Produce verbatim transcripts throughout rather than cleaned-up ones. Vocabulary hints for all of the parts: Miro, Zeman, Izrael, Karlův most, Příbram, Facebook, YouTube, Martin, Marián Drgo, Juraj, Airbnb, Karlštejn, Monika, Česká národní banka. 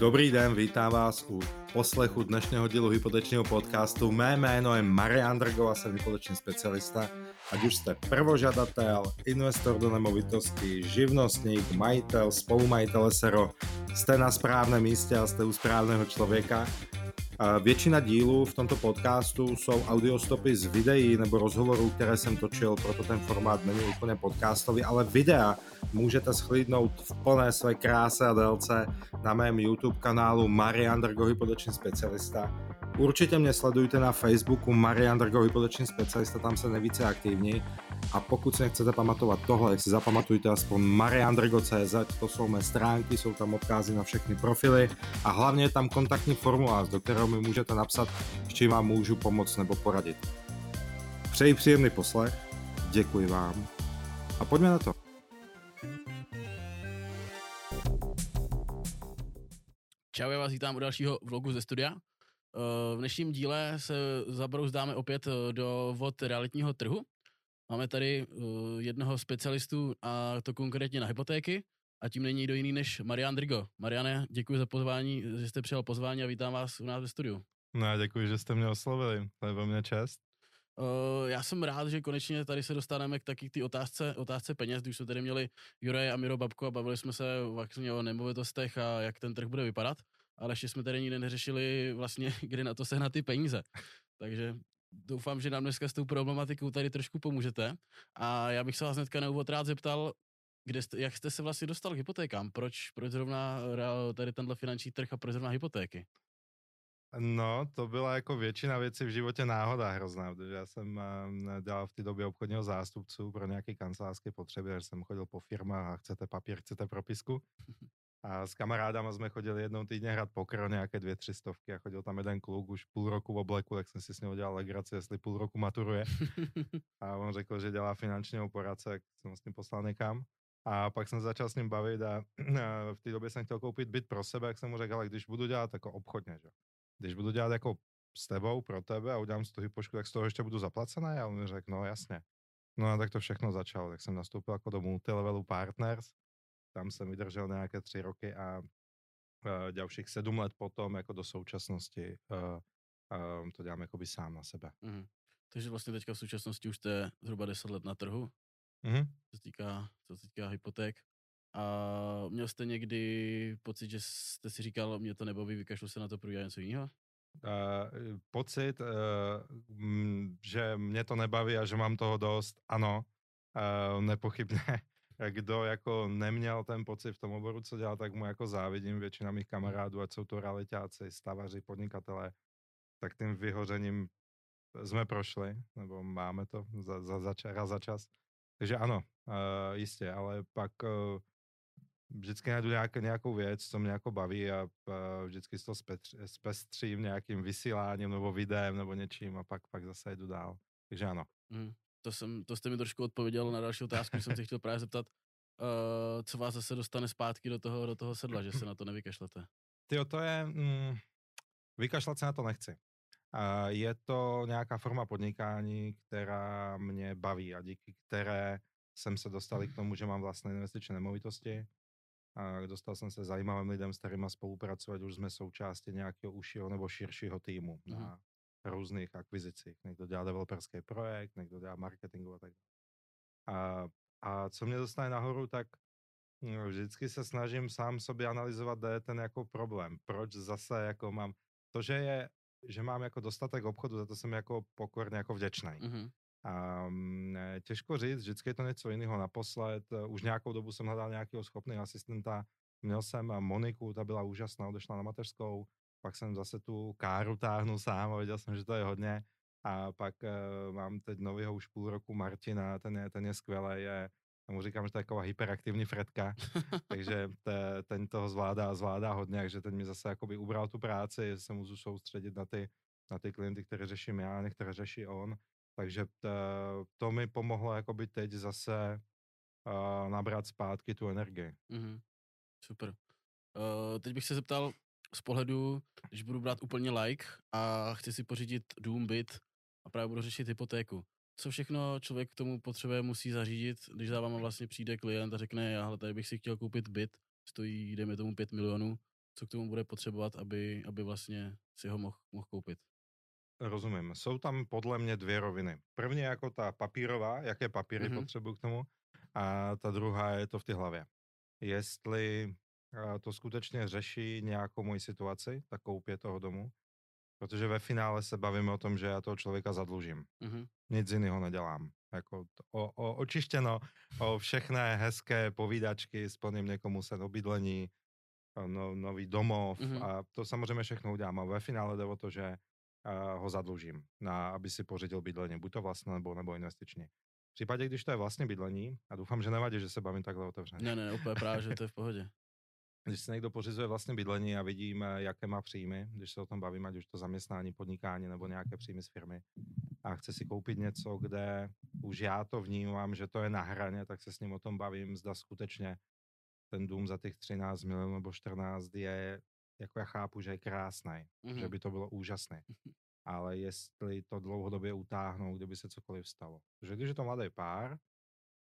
Dobrý den, vítám vás u poslechu dnešného dílu hypotečního podcastu. Mé jméno je Marián Drgo a jsem hypoteční specialista. Ať už jste prvožadatel, investor do nemovitosti, živnostník, majitel, spolumajitel es er o, jste na správném místě a jste u správného člověka. Většina dílů v tomto podcastu jsou audiostopy z videí nebo rozhovorů, které jsem točil, proto ten formát není úplně podcastový, ale videa můžete shlídnout v plné své kráse a délce na mém YouTube kanálu Marián Drgo hypoteční specialista. Určitě mě sledujte na Facebooku Marián Drgo hypoteční specialista, tam jsem nejvíce aktivní. A pokud si nechcete pamatovat tohle, tak si zapamatujte aspoň marieandrego tečka cé zet, to jsou mé stránky, jsou tam odkazy na všechny profily a hlavně je tam kontaktní formulář, do kterého mi můžete napsat, s čím vám můžu pomoct nebo poradit. Přeji příjemný poslech, děkuji vám a pojďme na to. Čau, já vás vítám u dalšího vlogu ze studia. V dnešním díle se zabrouzdáme opět do vod realitního trhu. Máme tady uh, jednoho specialistu, a to konkrétně na hypotéky, a tím není nikdo jiný než Marián Drgo. Mariane, děkuji za pozvání, že jste přijal pozvání, a vítám vás u nás ve studiu. No, děkuji, že jste mě oslovili, to je pro mě čest. Uh, já jsem rád, že konečně tady se dostaneme k taky k té otázce, otázce peněz, když jsme tady měli Juraj a Miro babku a bavili jsme se vlastně o nemovitostech a jak ten trh bude vypadat, ale ještě jsme tady nikdy neřešili vlastně, kde na to sehnat ty peníze. Takže doufám, že nám dneska s tou problematikou tady trošku pomůžete. A já bych se vás hnedka na úvod rád zeptal, kde jste, jak jste se vlastně dostal k hypotékám? Proč, proč zrovna tady tenhle finanční trh a proč zrovna hypotéky? No, to byla jako většina věcí v životě náhoda hrozná, protože já jsem dělal v té době obchodního zástupců pro nějaké kancelářské potřeby, že jsem chodil po firmách a chcete papír, chcete propisku. A s kamarádama jsme chodili jednou týdně hrát poker o nějaké dvě, tři stovky a chodil tam jeden kluk už půl roku v obleku, tak jsem si s ním udělal legraci, jestli půl roku maturuje. A on řekl, že dělá finančního poradce, tak jsem s ním poslal někam. A pak jsem začal s ním bavit a, a v té době jsem chtěl koupit byt pro sebe, jak jsem mu řekl, ale když budu dělat jako obchodně, že? Když budu dělat jako s tebou, pro tebe a udělám si tu hypošku, tak z toho ještě budu zaplacená? A on mi řekl, no jasně. No a tak to všechno začalo, tak jsem nastoupil jako do multilevelu partners. Tam jsem vydržel nějaké tři roky a uh, dalších sedm let potom jako do současnosti uh, uh, to dělám jakoby sám na sebe. Mm. Takže vlastně teďka v současnosti už jste zhruba deset let na trhu, mm. co se týká, co se týká hypoték. A měl jste někdy pocit, že jste si říkal, mě to nebaví, vykašlu se na to, pro něco jiného? Uh, pocit, uh, m, že mě to nebaví a že mám toho dost, ano, uh, nepochybně. Kdo jako neměl ten pocit v tom oboru, co dělá, tak mu jako závidím. Většina mých kamarádů, ať jsou to realitáci, stavaři, podnikatelé, tak tím vyhořením jsme prošli, nebo máme to za, za, za, čas, za čas. Takže ano, uh, jistě, ale pak uh, vždycky najdu nějak, nějakou věc, co mě jako baví a uh, vždycky to zpestřím nějakým vysíláním nebo videem nebo něčím a pak, pak zase jdu dál. Takže ano. Mm. To, jsem, to jste mi trošku odpověděl na další otázku, když jsem se chtěl právě zeptat, uh, co vás zase dostane zpátky do toho, do toho sedla, že se na to nevykašlete. Tyjo, to je, mm, vykašlat se na to nechci. Uh, je to nějaká forma podnikání, která mě baví a díky které jsem se dostal k tomu, že mám vlastní investiční nemovitosti. Uh, dostal jsem se zajímavým lidem, s kterýma spolupracovat, už jsme součástí nějakého užšího nebo širšího týmu. Uh-huh. Na různých akvizicích. Někdo dělá developerský projekt, někdo dělá marketingu a tak. A, a co mě dostane nahoru, tak vždycky se snažím sám sobě analyzovat, kde je ten jako problém. Proč zase jako mám... To, že, je, že mám jako dostatek obchodu, za to jsem jako pokorně jako vděčný. Mm-hmm. A těžko říct, vždycky je to něco jiného. Naposled, už nějakou dobu jsem hledal nějakého schopného asistenta. Měl jsem Moniku, ta byla úžasná, odešla na mateřskou. Pak jsem zase tu Káru táhnu sám a viděl jsem, že to je hodně. A pak uh, mám teď novýho už půl roku Martina, ten je, ten je skvělý. Je, já mu říkám, že to je taková hyperaktivní Fredka, takže te, ten toho zvládá zvládá hodně, takže ten mi zase jakoby ubral tu práci, že se můžu soustředit na ty, na ty klienty, které řeším já, některé řeší on. Takže te, to mi pomohlo jakoby teď zase uh, nabrat zpátky tu energii. Mm-hmm. Super. Uh, teď bych se zeptal, z pohledu, když budu brát úplně like a chci si pořídit dům, byt a právě budu řešit hypotéku. Co všechno člověk k tomu potřebuje, musí zařídit, když za váma vlastně přijde klient a řekne, já tady bych si chtěl koupit byt, stojí, dejme tomu pět milionů, co k tomu bude potřebovat, aby, aby vlastně si ho mohl moh koupit. Rozumím. Jsou tam podle mě dvě roviny. První jako ta papírová, jaké papíry mm-hmm. potřebuji k tomu, a ta druhá je to v té hlavě. Jestli to skutečně řeší nějakou moji situaci, tak koupě toho domu, protože ve finále se bavíme o tom, že já toho člověka zadlužím. Mm-hmm. Nic jiného nedělám. Jako o, o, očištěno o všechné hezké povídačky, splním někomu sen o bydlení, no, nový domov mm-hmm. a to samozřejmě všechno udělám. A ve finále jde o to, že ho zadlužím, na, aby si pořídil bydlení, buď to vlastní nebo, nebo investiční. V případě, když to je vlastní bydlení, a doufám, že nevadí, že se bavím takhle otevřeně. Ne, ne, úplně právě, že to je v pohodě. Když si někdo pořizuje vlastní bydlení a vidím, jaké má příjmy, když se o tom bavím, ať už to zaměstnání, podnikání nebo nějaké příjmy z firmy a chce si koupit něco, kde už já to vnímám, že to je na hraně, tak se s ním o tom bavím, zda skutečně ten dům za těch třináct milionů nebo čtrnáct je, jako já chápu, že je krásný, mm-hmm. že by to bylo úžasné. Ale jestli to dlouhodobě utáhnou, kdyby se cokoliv stalo. Protože když je to mladý pár,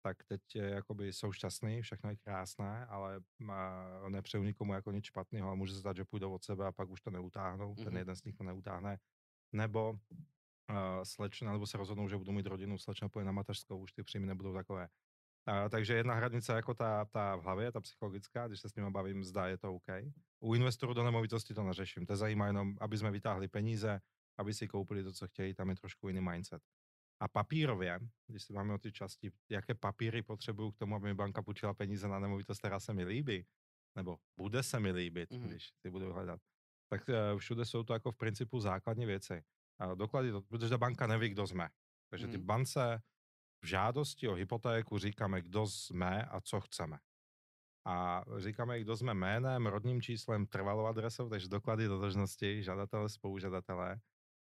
tak teď jakoby jsou šťastný, všechno je krásné, ale nepřeju nikomu jako nic špatného, ale může se stát, že půjdou od sebe a pak už to neutáhnou, mm-hmm. ten jeden z nich to neutáhne. Nebo uh, slečna, nebo se rozhodnou, že budou mít rodinu, slečna půjde na mateřskou, už ty příjmy nebudou takové. Uh, takže jedna hranice jako ta, ta v hlavě, ta psychologická, když se s nima bavím, zdá je to OK. U investorů do nemovitosti to neřeším, to zajímá jenom, aby jsme vytáhli peníze, aby si koupili to, co chtějí, tam je trošku jiný mindset. A papírově, když si máme o ty části, jaké papíry potřebuju k tomu, aby mi banka půjčila peníze na nemovitost, která se mi líbí, nebo bude se mi líbit, mm-hmm. když ty budu hledat, tak všude jsou to jako v principu základní věci. A doklady, protože ta banka neví, kdo jsme. Takže mm-hmm. ty bance v žádosti o hypotéku říkáme, kdo jsme a co chceme. A říkáme, kdo jsme jménem, rodným číslem, trvalou adresou, takže doklady totožnosti, žadatele, spolužadatelé,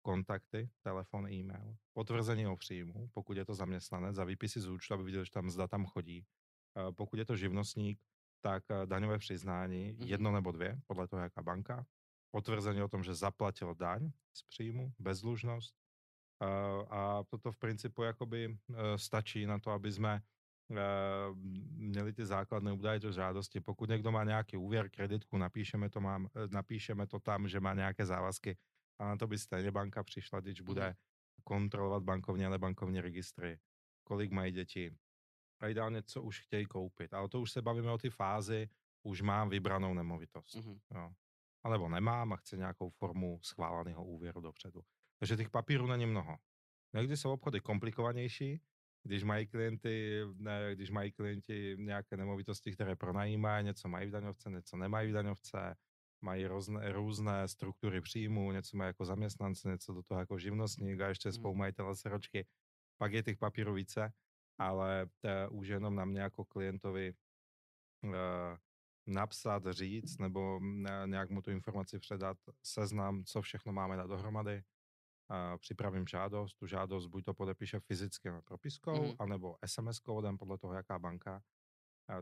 kontakty, telefon, e-mail, potvrzení o příjmu, pokud je to zaměstnanec, za výpisy z účtu, aby viděl, že tam zda tam chodí. Pokud je to živnostník, tak daňové přiznání, mm-hmm. jedno nebo dvě, podle toho, jaká banka, potvrzení o tom, že zaplatil daň z příjmu, bezdlužnost. A toto v principu jakoby stačí na to, aby jsme měli ty základné údaje do žádosti. Pokud někdo má nějaký úvěr, kreditku, napíšeme to, mám, napíšeme to tam, že má nějaké závazky, a na to by stejně banka přišla, když bude kontrolovat bankovní a nebankovní registry, kolik mají děti a ideálně, co už chtějí koupit. Ale to už se bavíme o ty fázi, už mám vybranou nemovitost. Mm-hmm. Jo. A nebo nemám a chci nějakou formu schváleného úvěru dopředu. Takže těch papírů není mnoho. Někdy jsou obchody komplikovanější, když mají klienty, ne, když mají klienti nějaké nemovitosti, které pronajímají, něco mají v daňovce, něco nemají v daňovce, mají různé, různé struktury příjmu, něco mají jako zaměstnanci, něco do toho jako živnostník a ještě spolu majitele seročky. Pak je těch papírů více, ale te, už jenom na mě jako klientovi e, napsat, říct nebo ne, nějak mu tu informaci předat, seznam, co všechno máme na dohromady. E, připravím žádost, tu žádost buď to podepíše fyzicky propiskou, mm-hmm. anebo S M S kódem podle toho, jaká banka.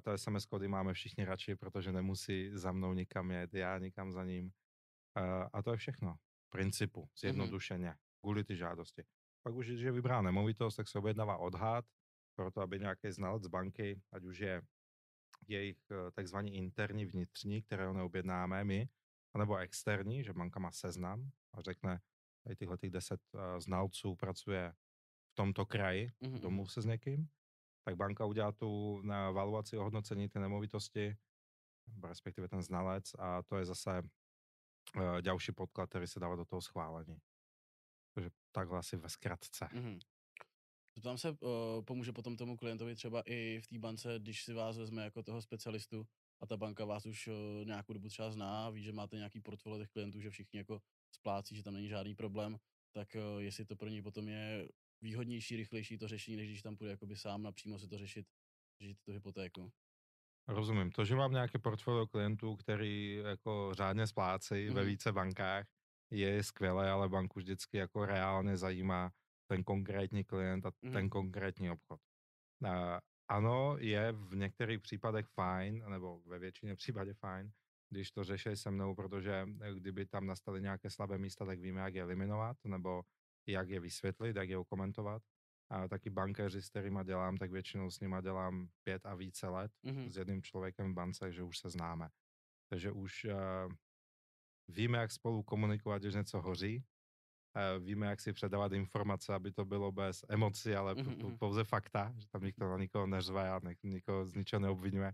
To S M S kody máme všichni radši, protože nemusí za mnou nikam jet, já nikam za ním. A to je všechno. V principu, zjednodušeně, kvůli ty žádosti. Pak už, když je vybrá nemovitost, tak se objednává odhad, proto aby nějaký znalec z banky, ať už je jejich takzvaný interní vnitřní, kterého neobjednáme my, anebo externí, že banka má seznam a řekne, tady těchto těch deset znalců pracuje v tomto kraji, mm-hmm. domluv se s někým. Tak banka udělá tu na valuaci ohodnocení té nemovitosti, respektive ten znalec, a to je zase uh, další podklad, který se dává do toho schválení. Takže takhle asi ve zkratce. Mm-hmm. Tam se uh, pomůže potom tomu klientovi třeba i v té bance, když si vás vezme jako toho specialistu a ta banka vás už uh, nějakou dobu třeba zná, ví, že máte nějaký portfolio těch klientů, že všichni jako splácí, že tam není žádný problém, tak uh, jestli to pro něj potom je výhodnější, rychlejší to řešení, než když tam půjde jakoby sám napřímo si to řešit, řešit tu hypotéku. Rozumím. To, že mám nějaké portfolio klientů, který jako řádně splácí mm-hmm. ve více bankách, je skvělé, ale banku vždycky jako reálně zajímá ten konkrétní klient a mm-hmm. ten konkrétní obchod. A ano, je v některých případech fajn, nebo ve většině případě fajn, když to řeší se mnou, protože kdyby tam nastaly nějaké slabé místa, tak víme, jak je eliminovat, nebo jak je vysvětlit, jak je okomentovat. A taky bankéři, s kterýma dělám, tak většinou s nima dělám pět a více let mm-hmm. s jedným člověkem v bance, že už se známe. Takže už uh, víme, jak spolu komunikovat, když něco hoří. Uh, víme, jak si předávat informace, aby to bylo bez emocí, ale mm-hmm. pouze fakta, že tam nikdo na nikoho neřve a nikoho z ničeho neobvinuje.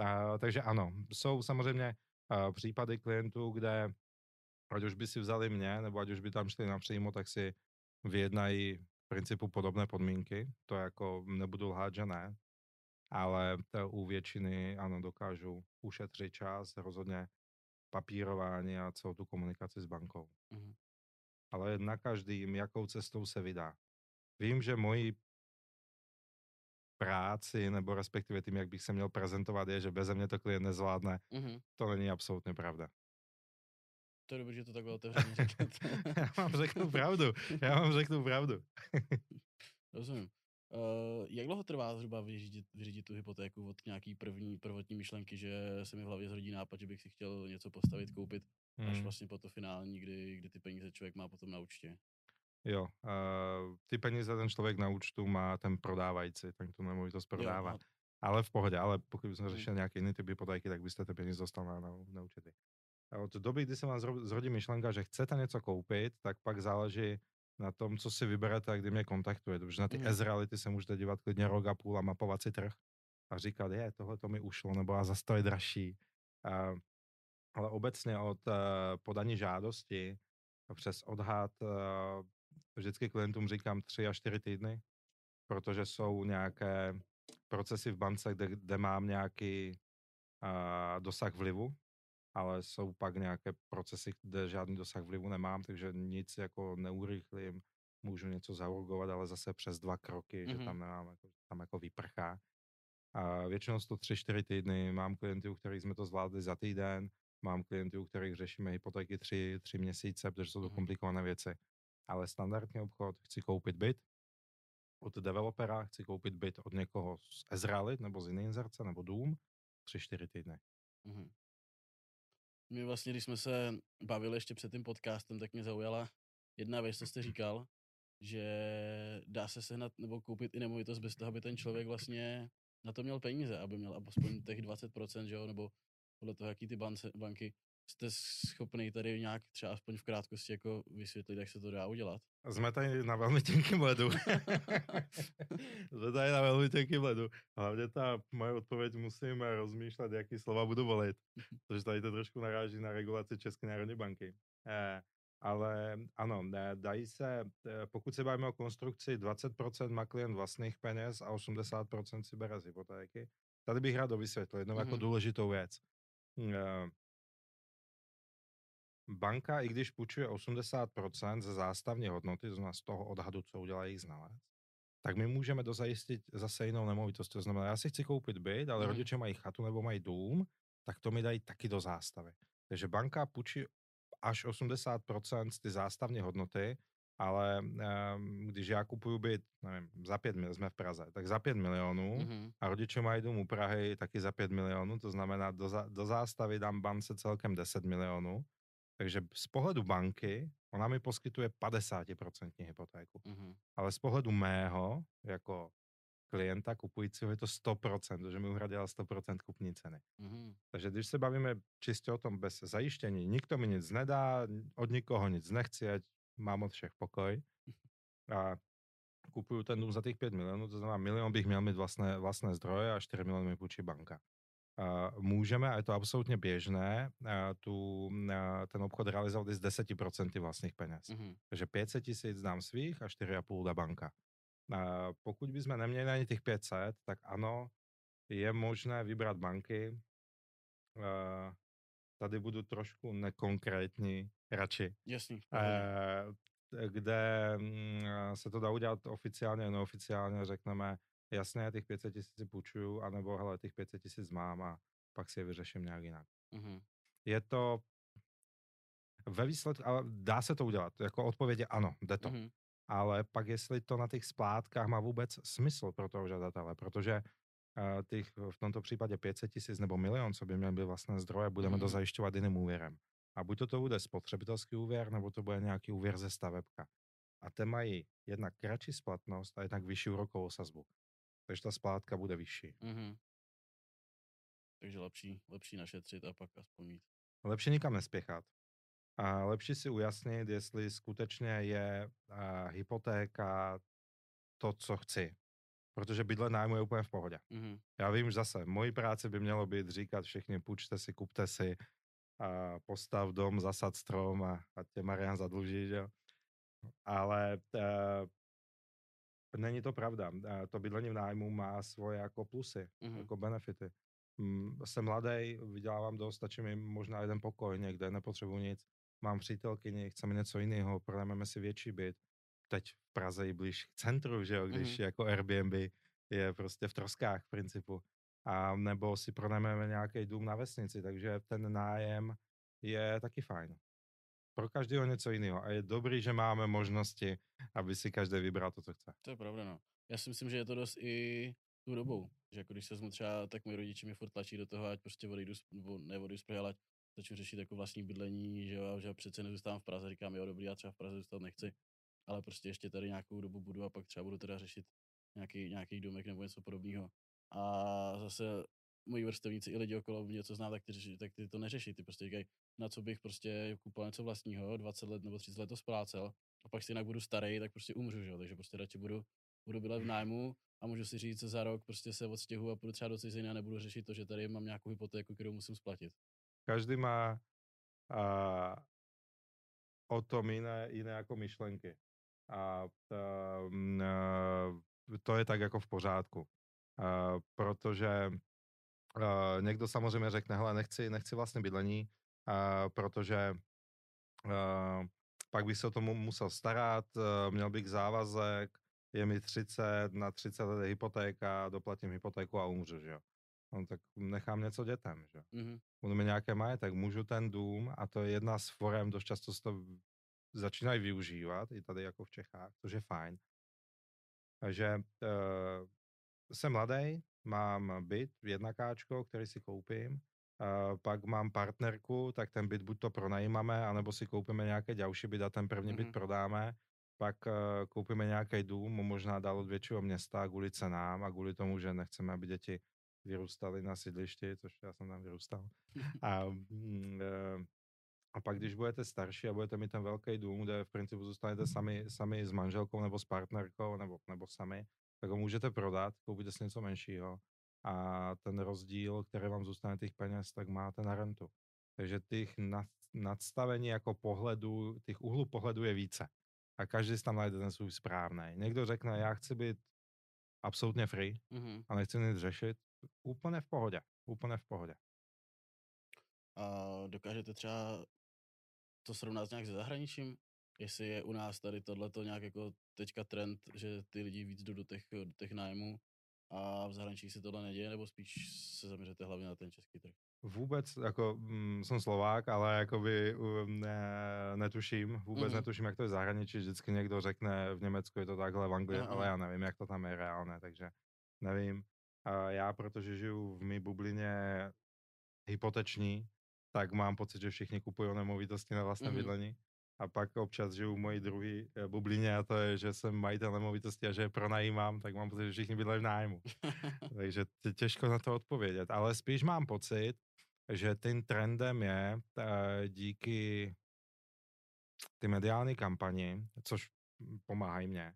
Uh, takže ano, jsou samozřejmě uh, případy klientů, kde ať už by si vzali mě, nebo ať už by tam šli napřímo, tak si vyjednají v principu podobné podmínky. To jako nebudu lhát, že ne. Ale u většiny, ano, dokážu ušetřit čas, rozhodně papírování a celou tu komunikaci s bankou. Mm-hmm. Ale na každým, jakou cestou se vydá. Vím, že moji práci, nebo respektive tím, jak bych se měl prezentovat, je, že beze mě to klient nezvládne. Mm-hmm. To není absolutně pravda. To je dobře, že to takhle otevřeně řeknete. Já vám řeknu pravdu. Já vám řeknu pravdu. Rozumím. Uh, jak dlouho trvá zhruba vyřídit, vyřídit tu hypotéku od nějaký první, prvotní myšlenky, že se mi v hlavě zrodí nápad, že bych si chtěl něco postavit, koupit, hmm. až vlastně po to finální, kdy, kdy ty peníze člověk má potom na účtě? Jo, uh, ty peníze ten člověk na účtu má ten prodávající, ten tu nemovitost prodává. Jo, ale v pohodě, ale pokud bychom řešil hmm. nějaký jiný typ hypotéky, tak byste ty peníze dostal na, na, na účty. A od doby, kdy se vám zrodí myšlenka, že chcete něco koupit, tak pak záleží na tom, co si vyberete a kdy mě kontaktujete. Protože na ty mm. e-reality se můžete dívat klidně rok a půl a mapovat si trh a říkat, je, tohle to mi ušlo, nebo a zase to je dražší. Uh, ale obecně od uh, podání žádosti přes odhad uh, vždycky klientům říkám tři a čtyři týdny, protože jsou nějaké procesy v bance, kde, kde mám nějaký uh, dosah vlivu, ale jsou pak nějaké procesy, kde žádný dosah vlivu nemám, takže nic jako neurychlím, můžu něco zaurgovat, ale zase přes dva kroky, mm-hmm. že tam nemám, jako, tam jako vyprchá. A většinou to tři čtyři týdny, mám klienty, u kterých jsme to zvládli za týden, mám klienty, u kterých řešíme hypotéky tři, tři měsíce, protože jsou to mm-hmm. komplikované věci. Ale standardní obchod, chci koupit byt od developera, chci koupit byt od někoho z Izraeli nebo z jiné inzerce, nebo dům, tři čtyři týdny. Mm-hmm. My vlastně, když jsme se bavili ještě před tím podcastem, tak mě zaujala jedna věc, co jste říkal, že dá se sehnat nebo koupit i nemovitost bez toho, aby ten člověk vlastně na to měl peníze, aby měl aspoň těch dvacet procent, že jo, nebo podle toho, jaký ty bance, banky, jste schopný tady nějak třeba aspoň v krátkosti jako vysvětlit, jak se to dá udělat? Jsme tady na velmi tenkým ledu. Jsme tady na velmi tenkým ledu. Hlavně ta moje odpověď musím rozmýšlet, jaký slova budu volit. Protože tady to trošku naráží na regulaci České národní banky. Eh, ale ano, dají se, pokud se bavíme o konstrukci, dvacet procent má klient vlastních peněz a osmdesát procent si bere z hypotéky. Tady bych rád dovysvětlil jednou mm-hmm. jako důležitou věc. Eh, Banka, i když půjčuje osmdesát procent ze zástavní hodnoty, to znamená z toho odhadu, co udělá jejich znalec, tak my můžeme dozajistit zase jinou nemovitost. To znamená, já si chci koupit byt, ale mm. rodiče mají chatu nebo mají dům, tak to mi dají taky do zástavy. Takže banka půjčí až osmdesát procent z ty zástavní hodnoty, ale um, když já kupuju byt, nevím, za pět milionů, jsme v Praze, tak za pět milionů mm. a rodiče mají dům u Prahy taky za pět milionů, to znamená do, do zástavy dám bance celkem deset milionů. Takže z pohledu banky, ona mi poskytuje padesát procent hypotéku. Mm-hmm. Ale z pohledu mého, jako klienta kupujícího, je to sto procent, protože mi uhradila sto procent kupní ceny. Mm-hmm. Takže když se bavíme čistě o tom bez zajištění, nikdo mi nic nedá, od nikoho nic nechci, ať mám od všech pokoj. A kupuju ten dům za těch pět milionů, to znamená, milion bych měl mít vlastné, vlastné zdroje a čtyři miliony mi půjčí banka. Uh, můžeme, a je to absolutně běžné, uh, tu, uh, ten obchod realizovat i z deset procent vlastních peněz. Mm-hmm. Takže pět set tisíc dám svých a čtyři a půl dá banka. Uh, pokud bychom neměli ani těch pět set, tak ano, je možné vybrat banky. Uh, tady budu trošku nekonkrétní, radši. Jasný. Uh, kde uh, se to dá udělat oficiálně, neoficiálně, řekneme, jasně, těch pět set tisíc půjčuju, anebo hele, těch pět set tisíc mám a pak si je vyřeším nějak jinak. Mm-hmm. Je to ve výsledku, ale dá se to udělat, jako odpověď je ano, jde to. Mm-hmm. Ale pak jestli to na těch splátkách má vůbec smysl pro toho žadatele, protože uh, těch v tomto případě pět set tisíc nebo milion, co by měl být vlastné zdroje, budeme mm-hmm. dozajišťovat jiným úvěrem. A buď to, to bude spotřebitelský úvěr, nebo to bude nějaký úvěr ze stavebka. A ty mají jednak kratší splatnost a jednak vyšší úrokovou sazbu. Takže ta splátka bude vyšší. Mm-hmm. Takže lepší, lepší našetřit a pak aspoň mít. Lepší nikam nespěchat. A lepší si ujasnit, jestli skutečně je a, hypotéka to, co chci. Protože bydlet nájmu je úplně v pohodě. Mm-hmm. Já vím, že zase v mojí práci by mělo být říkat všichni, půjčte si, kupte si, a postav dom, zasad strom a, a tě Marián zadluží, že jo. Ale uh, není to pravda. Uh, to bydlení v nájmu má svoje jako plusy, mm-hmm. jako benefity. Mm, jsem mladý, vydělávám dost, stačí mi možná jeden pokoj někde, nepotřebuji nic. Mám přítelkyni, chceme něco jiného, pronajmeme si větší byt. Teď v Praze i blíž k centru, že jo, když mm-hmm. jako Airbnb je prostě v troskách v principu. A nebo si pronajmeme nějaký dům na vesnici, takže ten nájem je taky fajn. Pro každého něco jiného a je dobrý, že máme možnosti, aby si každý vybral to, co chce. To je pravda, no. Já si myslím, že je to dost i tu dobou, že jako když se zmu třeba, tak moji rodiče mi furt tlačí do toho, ať prostě odejdu, nebo ne odejdu z Prahy, ale začnu řešit jako vlastní bydlení, že jo, že přece nezůstávám v Praze, říkám, jo, dobrý, já třeba v Praze zůstat nechci, ale prostě ještě tady nějakou dobu budu a pak třeba budu teda řešit nějaký, nějaký domek nebo něco podobného. A zase moji vrstevníci i lidi okolo mě, co znám, tak ty, tak ty to neřeší. Ty prostě říkají, na co bych prostě koupil něco vlastního, dvacet let nebo třicet let to splácel a pak si jinak budu starý, tak prostě umřu, že jo, takže prostě radši budu, budu bydlet v nájmu a můžu si říct, že za rok prostě se odstěhu a půjdu třeba do ciziny a nebudu řešit to, že tady mám nějakou hypotéku, kterou musím splatit. Každý má a, o tom jiné, jiné jako myšlenky a, a, a to je tak jako v pořádku. Uh, protože uh, někdo samozřejmě řekne, hele, nechci, nechci vlastně bydlení, uh, protože uh, pak bych se o tomu musel starat, uh, měl bych závazek, je mi třicet, na třicet let je hypotéka, doplatím hypotéku a umřu, že jo. No, tak nechám něco dětem, že jo. Mm-hmm. Budu mi nějaké majetek, můžu ten dům, a to je jedna z forem, dost často se to začínají využívat, i tady jako v Čechách, což je fajn. Takže uh, jsem mladý, mám byt, jednakáčko, který si koupím, a pak mám partnerku, tak ten byt buď to pronajímame, anebo si koupíme nějaké další byt a ten první mm-hmm. byt prodáme, pak koupíme nějaký dům, možná dál od většího města, kvůli cenám a kvůli tomu, že nechceme, aby děti vyrůstaly na sídlišti, což já jsem tam vyrůstal. A, a pak, když budete starší a budete mít ten velký dům, kde v principu zůstanete sami, sami s manželkou nebo s partnerkou nebo, nebo sami, tak ho můžete prodat, koupíte si něco menšího a ten rozdíl, který vám zůstane těch peněz, tak máte na rentu. Takže těch nad, nadstavení jako pohledu, těch uhlů pohledu je více a každý si tam najde ten svůj správný. Někdo řekne, já chci být absolutně free mm-hmm. a nechci nic řešit, úplně v pohodě, úplně v pohodě. A dokážete třeba to srovnat nějak se zahraničím? Jestli je u nás tady tohleto nějak jako teďka trend, že ty lidi víc jdou do těch, do těch nájmů a v zahraničí se tohle neděje, nebo spíš se zaměřete hlavně na ten český trh? Vůbec, jako mm, jsem Slovák, ale jakoby ne, netuším, vůbec mm-hmm. netuším, jak to je v zahraničí, vždycky někdo řekne, v Německu je to takhle, v Anglii, no, ale já nevím, jak to tam je reálné, takže nevím. A já, protože žiju v mý bublině hypoteční, tak mám pocit, že všichni kupují nemovitosti na vlastné mm-hmm. bydlení. A pak občas žiju v mojí druhé bublině a to je, že jsem majitel nemovitosti a že je pronajímám, tak mám pocit, že všichni bydlí v nájmu. Takže těžko na to odpovědět. Ale spíš mám pocit, že tím trendem je díky ty mediální kampani, což pomáhají mě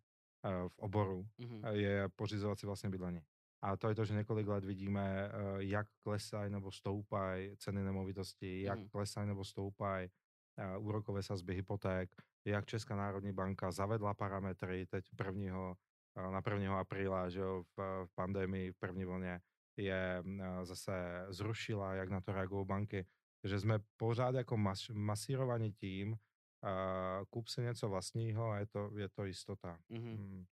v oboru, mm-hmm. je pořizovat si vlastně bydlení. A to je to, že několik let vidíme, jak klesají nebo stoupají ceny nemovitosti, jak mm. klesají nebo stoupají úrokové sazby hypoték, jak Česká národní banka zavedla parametry teď prvního, na prvního apríla, že jo, v, v pandemii, v první vlně je zase zrušila, jak na to reagují banky, že jsme pořád jako mas, masírovaní tím, uh, kup si něco vlastního a je to, je to jistota. Mm-hmm.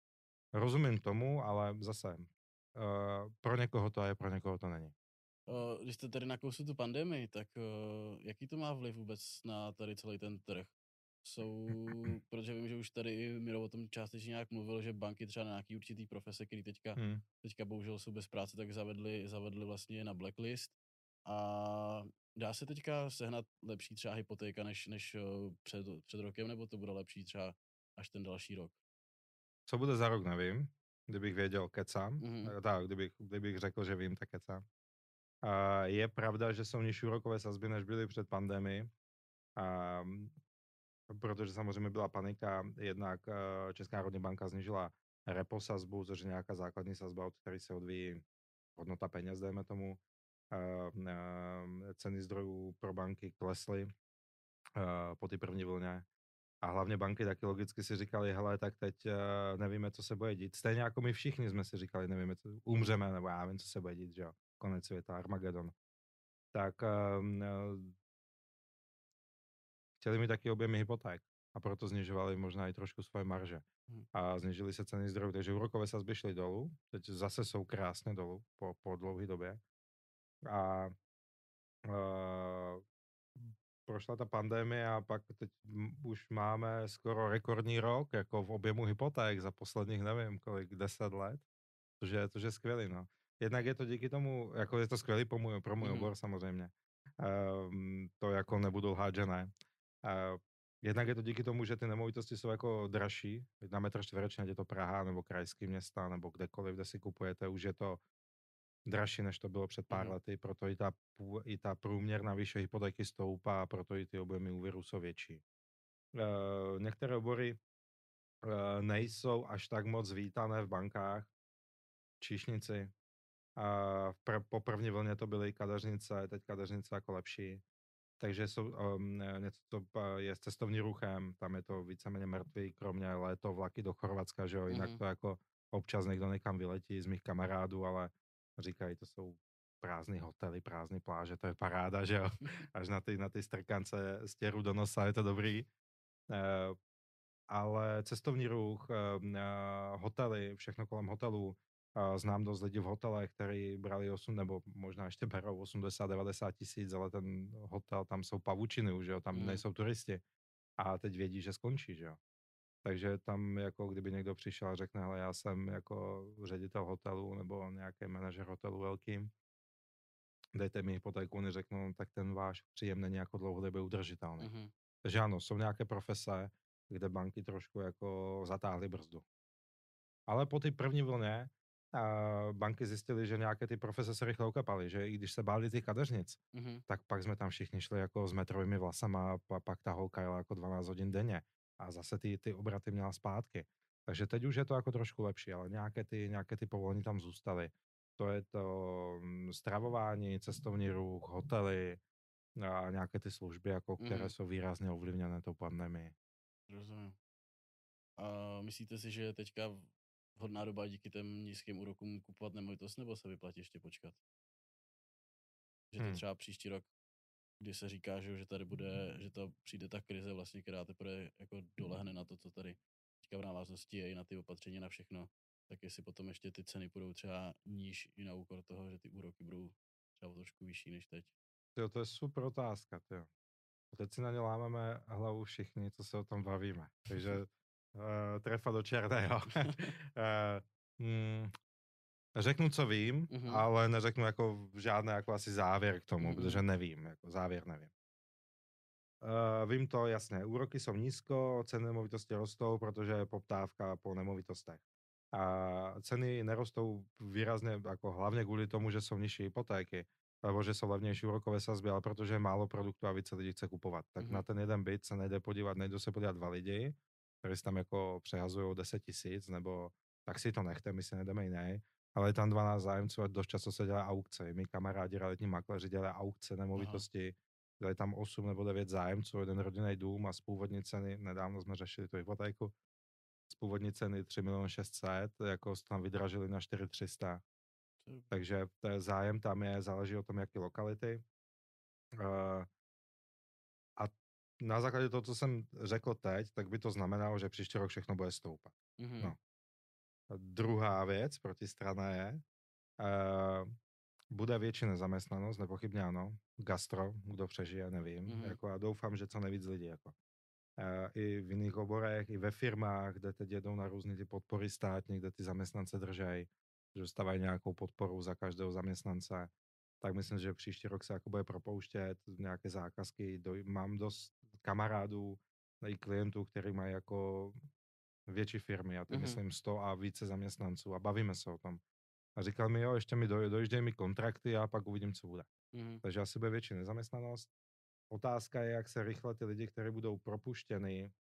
Rozumím tomu, ale zase uh, pro někoho to je, pro někoho to není. Když jste tady na kousu tu pandemii, tak jaký to má vliv vůbec na tady celý ten trh? Jsou, protože vím, že už tady i Miro o tom částečně nějak mluvil, že banky třeba na nějaký určitý profese, který teďka, hmm. teďka bohužel jsou bez práce, tak zavedli, zavedli vlastně na blacklist. A dá se teďka sehnat lepší třeba hypotéka než, než před, před rokem, nebo to bude lepší třeba až ten další rok? Co bude za rok, nevím. Kdybych věděl, kecám. Mm-hmm. Tak, kdybych, kdybych řekl, že vím, tak kecám. A je pravda, že jsou nižší úrokové sazby, než byly před pandemií, a protože samozřejmě byla panika, jednak Česká národní banka znížila repo sazbu, což je nějaká základní sazba, od které se odvíjí hodnota peněz, dejme tomu. A, a, ceny zdrojů pro banky klesly a, po té první vlně. A hlavně banky taky logicky si říkali, hele, tak teď nevíme, co se bude dít. Stejně jako my všichni jsme si říkali, nevíme, co, umřeme, nebo já vím, co se bude dít, že jo, konec světa, Armagedon. Tak um, chtěli mi taky objemy hypoték a proto znižovali možná i trošku svoje marže. A znižili se ceny zdrojů, takže úrokové sazby šly dolů, teď zase jsou krásně dolů po, po dlouhé době. A uh, prošla ta pandemie a pak teď už máme skoro rekordní rok jako v objemu hypoték za posledních, nevím kolik, deset let, což je, což je skvělý, no. Jednak je to díky tomu, jako je to skvělý pro můj, pro můj mm-hmm. obor samozřejmě, um, to jako nebudou hážené. Uh, jednak je to díky tomu, že ty nemovitosti jsou jako dražší, na metr čtverečně, je to Praha nebo krajský města nebo kdekoliv, kde si kupujete, už je to dražší, než to bylo před pár mm. lety, proto i ta, i ta průměrná výše hypotéky stoupá a proto i ty objemy úvěru jsou větší. E, některé obory e, nejsou až tak moc vítané v bankách, číšnici. A pr, po první vlně to byly kadeřnice, teď kadeřnice jako lepší. Takže jsou, e, něco, co je s cestovním ruchem, tam je to víceméně mrtvý, kromě léto vlaky do Chorvatska, že jo, jinak mm. to jako občas někdo někam vyletí z mých kamarádů, ale říkají, to jsou prázdný hotely, prázdný pláže, to je paráda, že jo? Až na ty, na ty strkance stěru do nosa, je to dobrý. E, ale cestovní ruch, e, hotely, všechno kolem hotelů, e, znám dost lidí v hotelech, který brali osm, nebo možná ještě berou osmdesát, devadesát tisíc, ale ten hotel, tam jsou pavučiny už, že jo? Tam hmm. nejsou turisti. A teď vědí, že skončí, že jo? Takže tam, jako kdyby někdo přišel a řekne, hele, já jsem jako ředitel hotelu nebo nějaký manažer hotelu velký, dejte mi hypotéku, oni řeknou, tak ten váš příjem není jako dlouhodobě udržitelný. Mm-hmm. Takže ano, jsou nějaké profese, kde banky trošku jako zatáhly brzdu. Ale po té první vlně banky zjistily, že nějaké ty profese se rychle ukapaly, že i když se báli těch kadeřnic, mm-hmm. tak pak jsme tam všichni šli jako s metrovými vlasama a pak ta holka jela jako dvanáct hodin denně. A zase ty, ty obraty měla zpátky. Takže teď už je to jako trošku lepší, ale nějaké ty, nějaké ty povolení tam zůstaly. To je to stravování, cestovní ruch, hotely a nějaké ty služby, jako, které mm. jsou výrazně ovlivněné tou pandemii. Rozumím. A myslíte si, že je teďka vhodná doba díky těm nízkým úrokům kupovat nemovitost, nebo se vyplatí ještě počkat? Že to hmm. třeba příští rok, kdy se říká, že tady bude, že to přijde ta krize vlastně, která teprve jako dolehne na to, co tady teďka v návaznosti je, i na ty opatření, na všechno, tak jestli potom ještě ty ceny budou třeba níž i na úkor toho, že ty úroky budou třeba trošku vyšší než teď. Jo, to je super otázka, jo. Teď si na ně lámeme hlavu všichni, co se o tom bavíme, takže uh, trefa do černého. uh, mm. Řeknu, co vím, mm-hmm. ale neřeknu jako žádný jako asi závěr k tomu, mm-hmm. protože nevím, jako závěr nevím. Uh, vím to, jasně, úroky jsou nízko, ceny nemovitosti rostou, protože je poptávka po nemovitostech. A ceny nerostou výrazně, jako hlavně kvůli tomu, že jsou nižší hypotéky, nebo že jsou levnější úrokové sazby, ale protože je málo produktů a více lidí chce kupovat. Tak mm-hmm. na ten jeden byt se nejde podívat, nejdou se podívat dva lidi, kteří tam jako přehazují deset tisíc, nebo tak si to nechte, my si nejdeme jiný. Ale je tam dvanáct zájemců a dost často se dělá aukce. My kamarádi, realitní makléři dělají aukce nemovitosti. Dělají tam osm nebo devět zájemců, jeden rodinný dům a z původní ceny, nedávno jsme řešili tu hypotéku, z původní ceny tři miliony šest set, jako tam vydražili na čtyři tři sta. Hmm. Takže zájem tam je, záleží o tom, jaký lokality. Uh, a na základě toho, co jsem řekl teď, tak by to znamenalo, že příští rok všechno bude stoupat. Hmm. No. Druhá věc, protistrana je, uh, bude větší nezaměstnanost, nepochybně ano, gastro, kdo přežije, nevím, mm-hmm. jako a doufám, že co nejvíc lidí, jako. Uh, i v jiných oborech, i ve firmách, kde teď jedou na různý ty podpory státní, kde ty zaměstnance držejí, že dostávají nějakou podporu za každého zaměstnance, tak myslím, že příští rok se jako bude propouštět nějaké zákazky, do, mám dost kamarádů i klientů, který mají jako větší firmy, já teď mm-hmm. myslím sto a více zaměstnanců a bavíme se o tom. a říkal mi, jo, ještě mi doj, dojíždějí mi kontrakty a pak uvidím, co bude. Mm. Takže asi bude větší nezaměstnanost. Otázka je, jak se rychle ty lidi, kteří budou propuštěni,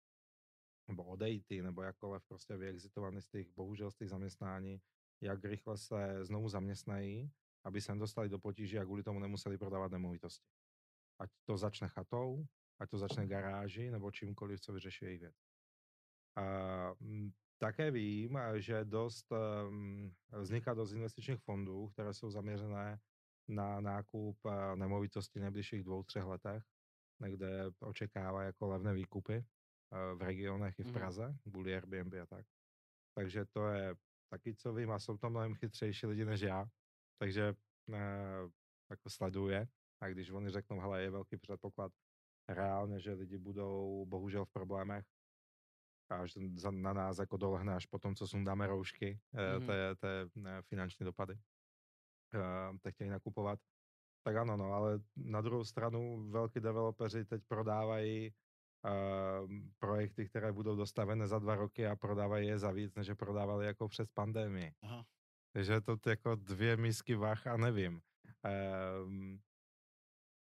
nebo odejty, nebo jakkoliv prostě vyexitovaní z těch, bohužel z těch zaměstnání, jak rychle se znovu zaměstnají, aby se nedostali do potíží a kvůli tomu nemuseli prodávat nemovitosti. Ať to začne chatou, ať to začne garáži, nebo čímkoliv, co vyřeší jejich věc. A také vím, že dost, um, vzniká dost investičních fondů, které jsou zaměřené na nákup nemovitosti v nejbližších dvou, třech letech, kde očekává jako levné výkupy v regionech i v Praze, kvůli Airbnb a tak. Takže to je taky, co vím, a jsou tam mnohem chytřejší lidi než já, takže e, jako sleduje. A když oni řeknou, hele, je velký předpoklad reálně, že lidi budou bohužel v problémech, až na nás jako dolehne až potom, co sundáme roušky, mm-hmm. ty finanční dopady, te chtějí nakupovat. Tak ano, no, ale na druhou stranu velký developeři teď prodávají Uh, projekty, které budou dostavené za dva roky a prodávají je za víc, než prodávali jako přes pandemii. Aha. Takže to jako dvě misky vah a nevím. Uh,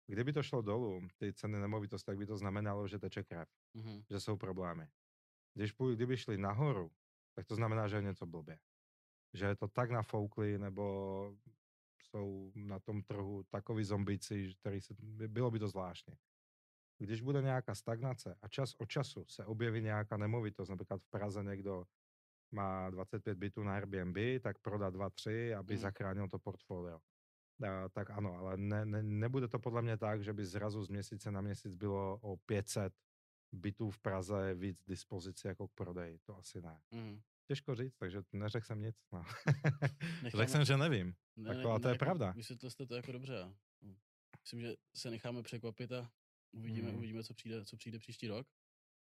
kdyby to šlo dolů, ty ceny nemovitosti, tak by to znamenalo, že teče krev, uh-huh. že jsou problémy. Když půj, kdyby šli nahoru, tak to znamená, že je něco blbě. Že to tak nafoukli, nebo jsou na tom trhu takoví zombici, který se, bylo by to zvláštně. Když bude nějaká stagnace a čas od času se objeví nějaká nemovitost, například v Praze někdo má dvacet pět bytů na Airbnb, tak prodá dva, tři, aby mm. zachránil to portfolio. A, tak ano, ale ne, ne, nebude to podle mě tak, že by zrazu z měsíce na měsíc bylo o pět set bytů v Praze víc dispozici jako k prodeji. To asi ne. Mm. Těžko říct, takže neřekl jsem nic. No. Řekl jsem, že nevím. Ne, tak to, ne, a to ne, je jako, pravda. Vysvětlil jste to jako dobře. Myslím, že se necháme překvapit a Uvidíme, mm. uvidíme, co přijde, co přijde příští rok.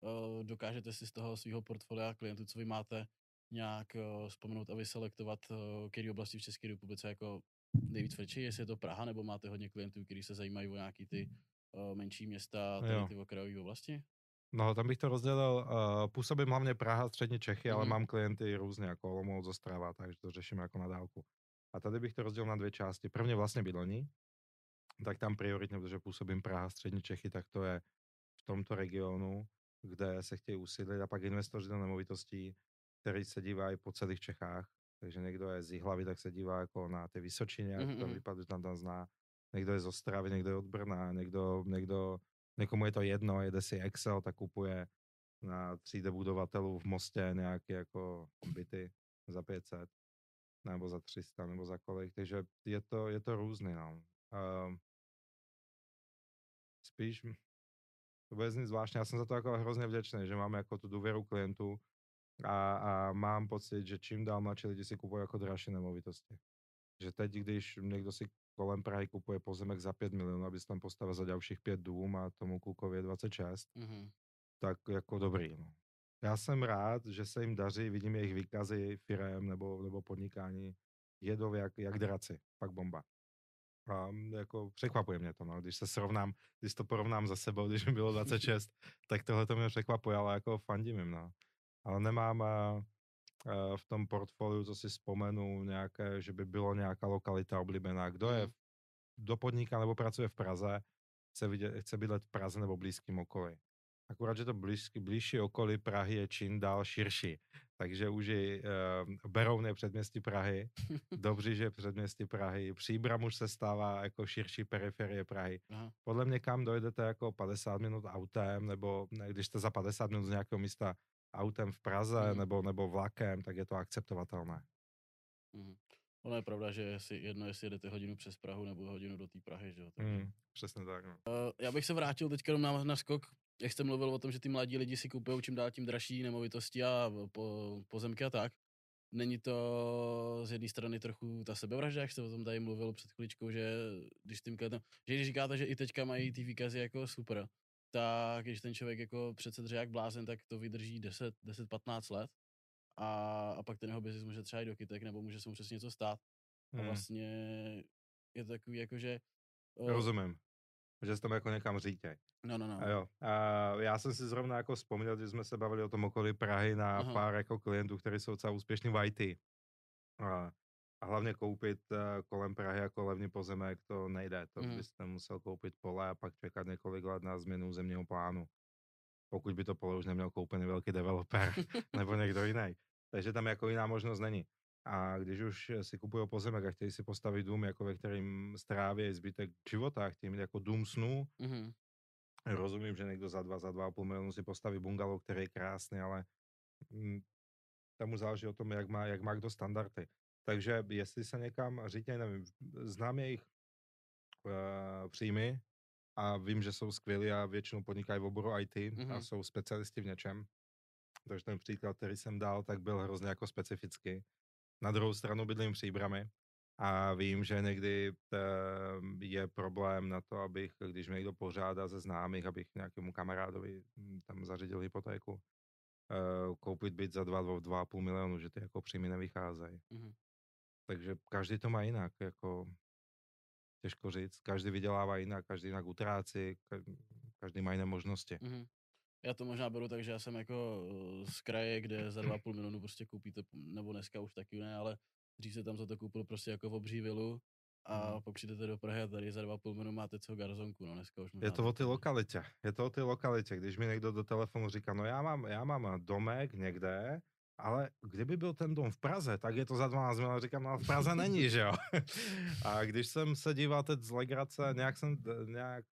Uh, dokážete si z toho svého portfolia klientů, co vy máte, nějak uh, vzpomenout a vyselektovat, uh, který oblasti v České republice jako nejvíc frčí, jestli je to Praha, nebo máte hodně klientů, kteří se zajímají o nějaký ty uh, menší města, tady ty okrajové oblasti? No, tam bych to rozdělil. Uh, působím hlavně Praha, střední Čechy, mm. ale mám klienty různě, jako Olomouc, Ostrava, takže to řeším jako na dálku. A tady bych to rozdělil na dvě části. Prvně vlastně bydlení. Tak tam prioritně, protože působím Praha, střední Čechy, tak to je v tomto regionu, kde se chtějí usídlit, a pak investoři do nemovitostí, který se dívají po celých Čechách. Takže někdo je z Jihlavy, tak se dívá jako na ty Vysočině, mm-hmm. jak to vypadá, tam tam zná. Někdo je z Ostravy, někdo je od Brna, někdo, někdo, někomu je to jedno, jede si Excel, tak kupuje na třídě budovatelů v Mostě nějaké jako byty za pět set, nebo za tři sta, nebo za kolik. Takže je to, je to různý. No. Uh, Spíš, to bude znít zvláštně, já jsem za to jako hrozně vděčný, že máme jako tu důvěru klientů a, a mám pocit, že čím dál mladší lidi si kupují jako dražší nemovitosti. Že teď, když někdo si kolem Prahy kupuje pozemek za pět milionů, aby se tam postavil za dalších pět dům a tomu klukovi je dvacet šest, mm-hmm. tak jako dobrý. No. Já jsem rád, že se jim daří, vidím jejich výkazy firem nebo, nebo podnikání, jedou jak, jak draci, pak bomba. A jako překvapuje mě to, no. Když se srovnám, když to porovnám za sebou, když mi bylo dvacet šest, tak tohle to mě překvapuje, ale jako fandím jim, no. Ale nemám a, a v tom portfoliu, co si vzpomenu, nějaké, že by bylo nějaká lokalita oblíbená. Kdo je, kdo podniká nebo pracuje v Praze, chce, vidět, chce bydlet v Praze nebo blízkým okolí. Akurát, že to blízký, blížší okolí Prahy je čím dál širší. Takže už i uh, Beroun předměstí Prahy, Dobří, že předměstí Prahy, Příbram už se stává jako širší periferie Prahy. Aha. Podle mě kam dojdete jako padesát minut autem, nebo ne, když jste za padesát minut z nějakého místa autem v Praze, mm. nebo, nebo vlakem, tak je to akceptovatelné. Mm. Ono je pravda, že je jedno, jestli jedete hodinu přes Prahu, nebo hodinu do té Prahy, že jo? Takže... Mm, přesně tak. No. Uh, já bych se vrátil teďka na, na skok. Jak jste mluvil o tom, že ty mladí lidi si kupují čím dál tím dražší nemovitosti a po, pozemky a tak, není to z jedné strany trochu ta sebevražda, jak jste o tom tady mluvil před chvíličkou, že když tím kletem, že když říkáte, že i teďka mají ty výkazy jako super, tak když ten člověk jako přece dře jak blázen, tak to vydrží deset, deset patnáct let a, a pak ten jeho biznis může třeba jít do kytek, nebo může se mu přesně něco stát. Hmm. A vlastně je to takový jako, že... O, rozumím. Že se tam jako někam řítěj. No, no, no. A jo. A já jsem si zrovna jako vzpomněl, když jsme se bavili o tom okolí Prahy na Aha. pár jako klientů, kteří jsou celá úspěšní v í té. A A hlavně koupit kolem Prahy a kolem pozemek, to nejde. To mm. byste musel koupit pole a pak čekat několik let na změnu územního plánu. Pokud by to pole už neměl koupený velký developer nebo někdo jiný. Takže tam jako jiná možnost není. A když už si kupují pozemek a chtějí si postavit dům, jako ve kterým stráví zbytek života, chtějí mít jako dům snů, mm. rozumím, že někdo za dva, za dva a půl milionu si postaví bungalov, který je krásný, ale tam už záleží o tom, jak má, jak má kdo standardy. Takže jestli se někam říkají, nevím, znám jejich e, příjmy a vím, že jsou skvělí a většinou podnikají v oboru í té mm-hmm. a jsou specialisti v něčem. Takže ten příklad, který jsem dal, tak byl hrozně jako specifický. Na druhou stranu bydlím v Příbrami a vím, že někdy t, je problém na to, abych, když mě někdo pořádá ze známých, abych nějakému kamarádovi tam zařídil hypotéku, e, koupit byt za dva, dva, dva a půl milionu, že ty jako příjmy nevycházejí. Mm-hmm. Takže každý to má jinak, jako těžko říct. Každý vydělává jinak, každý jinak utrácí, každý má jiné možnosti. Mm-hmm. Já to možná beru tak, že já jsem jako z kraje, kde za dva půl milionu prostě koupíte, nebo dneska už taky ne, ale dřív se tam za to koupil prostě jako v obří vilu a mm-hmm. pak přijdete do Prahy a tady za dva půl milionu máte celou garzonku, no dneska už možná. Je to o ty lokalitě, je to o ty lokalitě, když mi někdo do telefonu říká, no já mám, já mám domek někde, ale kdyby byl ten dům v Praze, tak je to za dvanáct milionů, říkám, no v Praze není, že jo. A když jsem se díval teď z legrace, nějak jsem, nějak,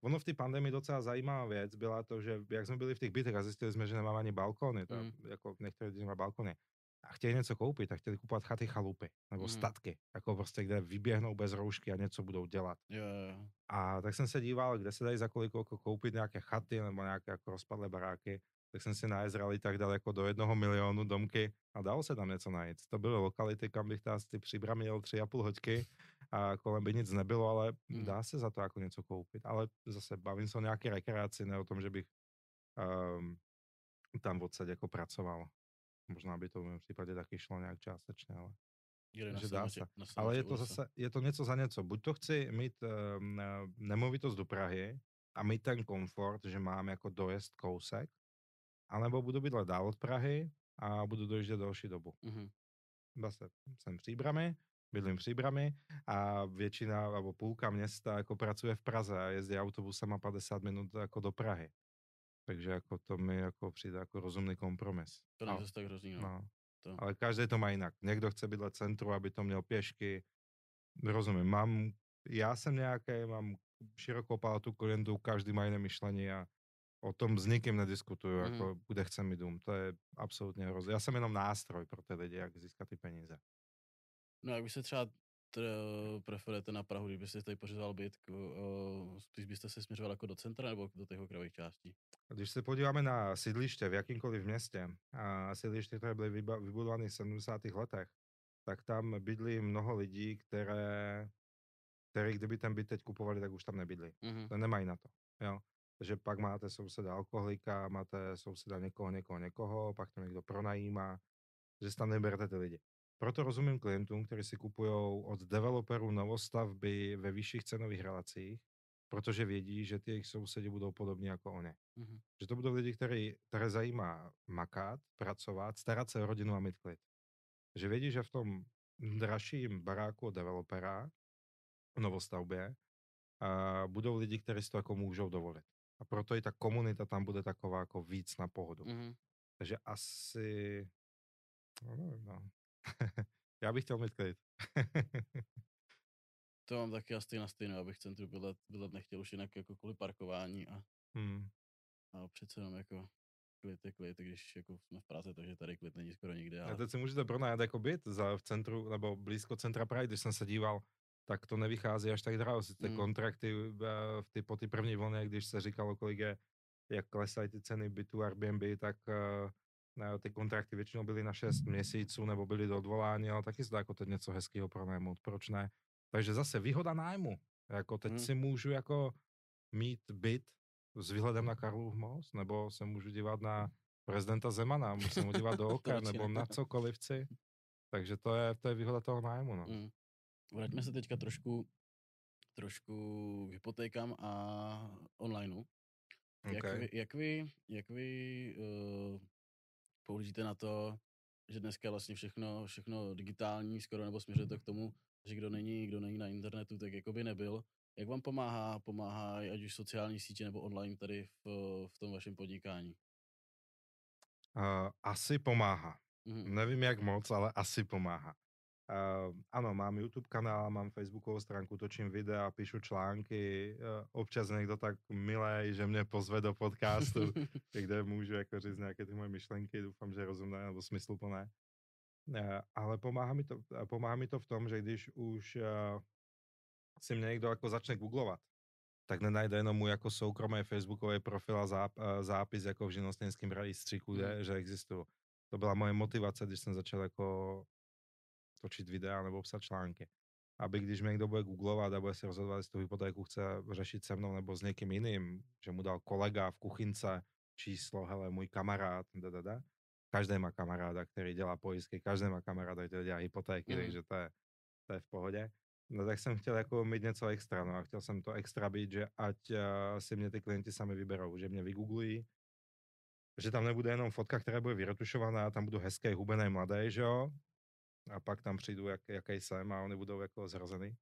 ono v té pandemii docela zajímavá věc byla to, že jak jsme byli v těch bytech a zjistili jsme, že nemáme ani balkony, to mm. jako některé děti mají balkony, a chtěli něco koupit, a chtěli kupovat chaty chalupy, nebo mm. statky, jako prostě, kde vyběhnou bez roušky a něco budou dělat. Yeah. A tak jsem se díval, kde se dají za kolik koupit nějaké chaty, nebo nějaké jako rozpadlé baráky. Tak jsem si na Izraeli tak dal jako do jednoho milionu domky a dalo se tam něco najít. To byly lokality, kam bych tady ty Příbram měl tři a půl hoďky a kolem by nic nebylo, ale mm. dá se za to jako něco koupit. Ale zase bavím se o nějaké rekreaci, ne o tom, že bych um, tam odsaď jako pracoval. Možná by to v mém případě taky šlo nějak částečně, ale... Že dá se. Ale je to zase, je to něco za něco. Buď to chci mít um, nemovitost do Prahy a mít ten komfort, že mám jako dojezd kousek, anebo budu bydlet dál od Prahy a budu dojíždět další dobu. Mm-hmm. Zase jsem Příbrami, bydlím Příbrami a většina, nebo půlka města jako pracuje v Praze a jezdí autobusem a padesát minut jako do Prahy. Takže jako to mi jako přijde jako rozumný kompromis. To není zase tak hrozný, no. No. To. Ale každý to má jinak. Někdo chce bydlet v centru, aby to měl pěšky. Rozumím, mám, já jsem nějaký, mám širokou paletu klientů, každý má jiné myšlení a o tom s nikým nediskutuju, mm. jako kde chce mi dům, to je absolutně hrozné. Já jsem jenom nástroj pro ty lidi, jak získat ty peníze. No jak by se třeba tr- preferujete na Prahu, kdyby se tady pořizoval byt, spíš byste se směřoval jako do centra nebo do těch okrajových částí? Když se podíváme na sídliště v jakýmkoliv městě, a sídliště, které byly vyba- vybudovány v sedmdesátých letech, tak tam bydlí mnoho lidí, které, které kdyby ten byt teď kupovali, tak už tam nebydlí. Mm. To nemají na to, jo. Takže pak máte souseda alkoholika, máte souseda někoho, někoho, někoho, pak to někdo pronajímá, že si tam neberete ty lidi. Proto rozumím klientům, kteří si kupují od developerů novostavby ve vyšších cenových relacích, protože vědí, že ty jejich sousedi budou podobní jako oni. Mm-hmm. Že to budou lidi, který, které zajímá makat, pracovat, starat se o rodinu a mít klid. Že vědí, že v tom dražším baráku od developera, novostavbě, a budou lidi, kteří si to jako můžou dovolit. A proto i ta komunita tam bude taková jako víc na pohodu. Mm-hmm. Takže asi... No, no, no. Já bych chtěl mít klid. To mám taky asi na stejno, abych v centru bydlet, bydlet nechtěl už jinak jako kvůli parkování a, mm. a přece jenom jako klid je klid, když jako jsme v Praze, takže tady klid není skoro nikde. Ale... A teď si můžete pronajat jako byt za, v centru, nebo blízko centra Prahy, když jsem se díval, tak to nevychází až tak draho. Ty hmm. kontrakty v ty, po ty první vlně, když se říkalo, kolik je, jak klesají ty ceny bytu Airbnb, tak uh, ty kontrakty většinou byly na šest měsíců nebo byly do odvolání, ale taky zdá jako teď něco hezkého pronajmout, proč ne? Takže zase výhoda nájmu. Jako teď hmm. si můžu jako mít byt s výhledem na Karlův most, nebo se můžu dívat na prezidenta Zemana, musím mu dívat do oka, nebo na cokolivci. Takže to je, to je výhoda toho nájmu, no. Hmm. Vraťme se teďka trošku, trošku hypotékám a onlineu. Okay. Jak vy, jak vy, jak vy uh, pohlížíte na to, že dneska je vlastně všechno, všechno digitální, skoro nebo směřuje to k tomu, že kdo není, kdo není na internetu, tak jako by nebyl. Jak vám pomáhá, pomáhá ať už sociální sítě nebo online tady v, v tom vašem podnikání? Uh, asi pomáhá. Mm-hmm. Nevím jak moc, ale asi pomáhá. Uh, ano, mám YouTube kanál, mám Facebookovou stránku, točím videa, píšu články, uh, občas někdo tak milej, že mě pozve do podcastu, kde můžu jako říct nějaké ty moje myšlenky, doufám, že rozumné nebo smysluplné. Uh, ale pomáhá mi, to, pomáhá mi to v tom, že když už uh, si mě někdo jako začne googlovat, tak nenajde jenom můj jako soukromé Facebookové profil a záp, uh, zápis jako v živnostenském rejstříku, mm. že existují. To byla moje motivace, když jsem začal jako točit videa nebo psat články. Aby když mě někdo bude googlovat a bude si rozhodovat, jestli tu hypotéku chce řešit se mnou nebo s někým jiným, že mu dal kolega v kuchynce číslo, hele, můj kamarád, da, da, da. Každý má kamaráda, který dělá pojistky, každý má kamaráda, který dělá hypotéky, mm. takže to je, to je v pohodě. No tak jsem chtěl jako mít něco extra, no a chtěl jsem to extra být, že ať uh, si mě ty klienti sami vyberou, že mě vygooglují, že tam nebude jenom fotka, která bude vyretušovaná, tam budou hezké, hubené, mladé, že jo? A pak tam přijdu, jak, jaký jsem a oni budou jako zhrozený.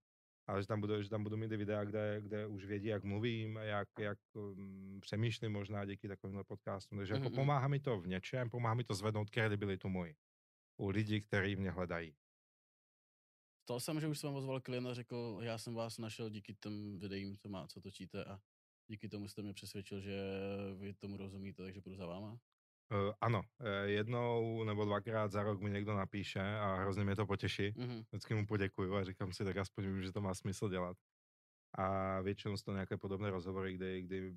Ale že tam budou, že tam budou mít videa, kde, kde už vědí, jak mluvím, jak, jak um, přemýšlím možná díky takovýmhle podcastům. Takže mm-hmm. jako pomáhá mi to v něčem, pomáhá mi to zvednout kredibilitu moji u lidí, kteří mě hledají. Stalo jsem, že už jsem ozval klient a řekl, já jsem vás našel díky těm videím, co má, co točíte a díky tomu jste mě přesvědčil, že vy tomu rozumíte, takže půjdu za váma. Uh, ano, jednou nebo dvakrát za rok mi někdo napíše a hrozně mě to potěší. Mm-hmm. Vždycky mu poděkuju a říkám si, tak aspoň vím, že to má smysl dělat. A většinou jsou to nějaké podobné rozhovory, kdy, kdy uh,